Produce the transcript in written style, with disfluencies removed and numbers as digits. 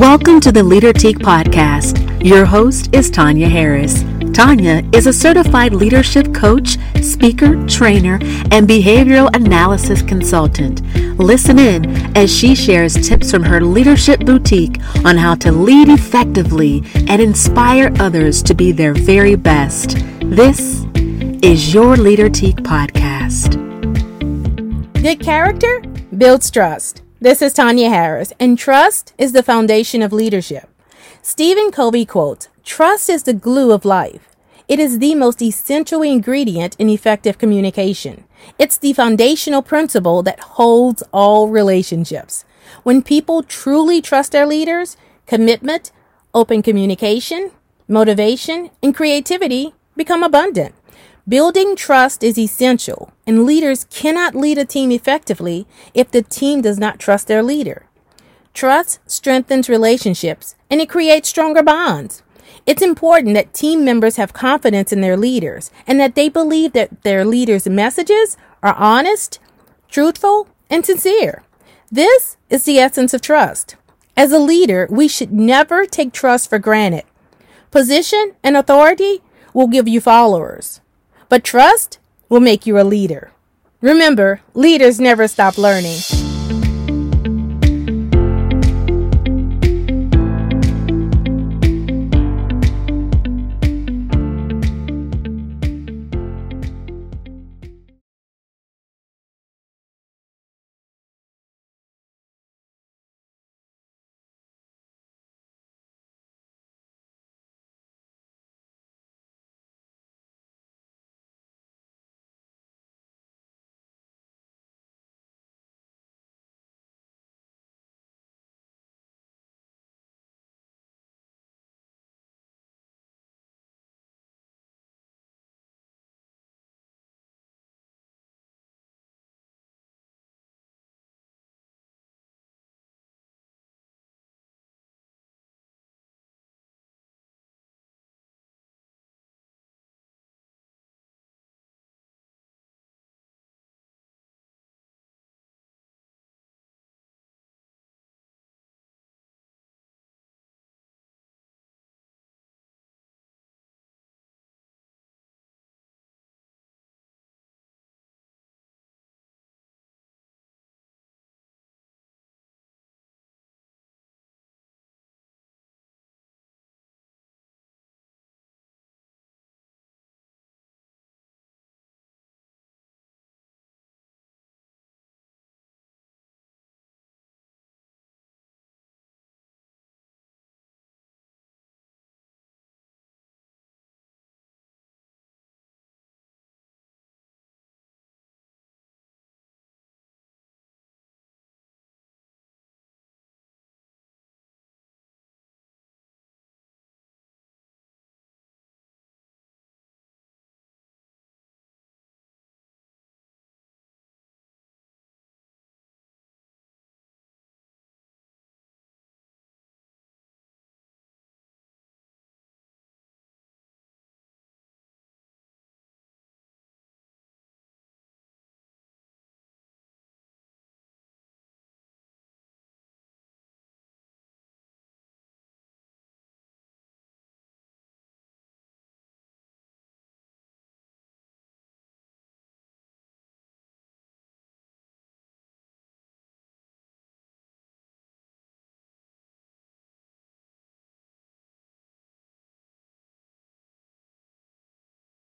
Welcome to the Leader Teak Podcast. Your host is Tanya Harris. Tanya is a certified leadership coach, speaker, trainer, and behavioral analysis consultant. Listen in as she shares tips from her leadership boutique on how to lead effectively and inspire others to be their very best. This is your Leader Teak Podcast. Good character builds trust. This is Tanya Harris, and trust is the foundation of leadership. Stephen Covey quotes, "Trust is the glue of life. It is the most essential ingredient in effective communication. It's the foundational principle that holds all relationships." When people truly trust their leaders, commitment, open communication, motivation, and creativity become abundant. Building trust is essential, and leaders cannot lead a team effectively if the team does not trust their leader. Trust strengthens relationships, and it creates stronger bonds. It's important that team members have confidence in their leaders and that they believe that their leaders' messages are honest, truthful, and sincere. This is the essence of trust. As a leader, we should never take trust for granted. Position and authority will give you followers, but trust will make you a leader. Remember, leaders never stop learning.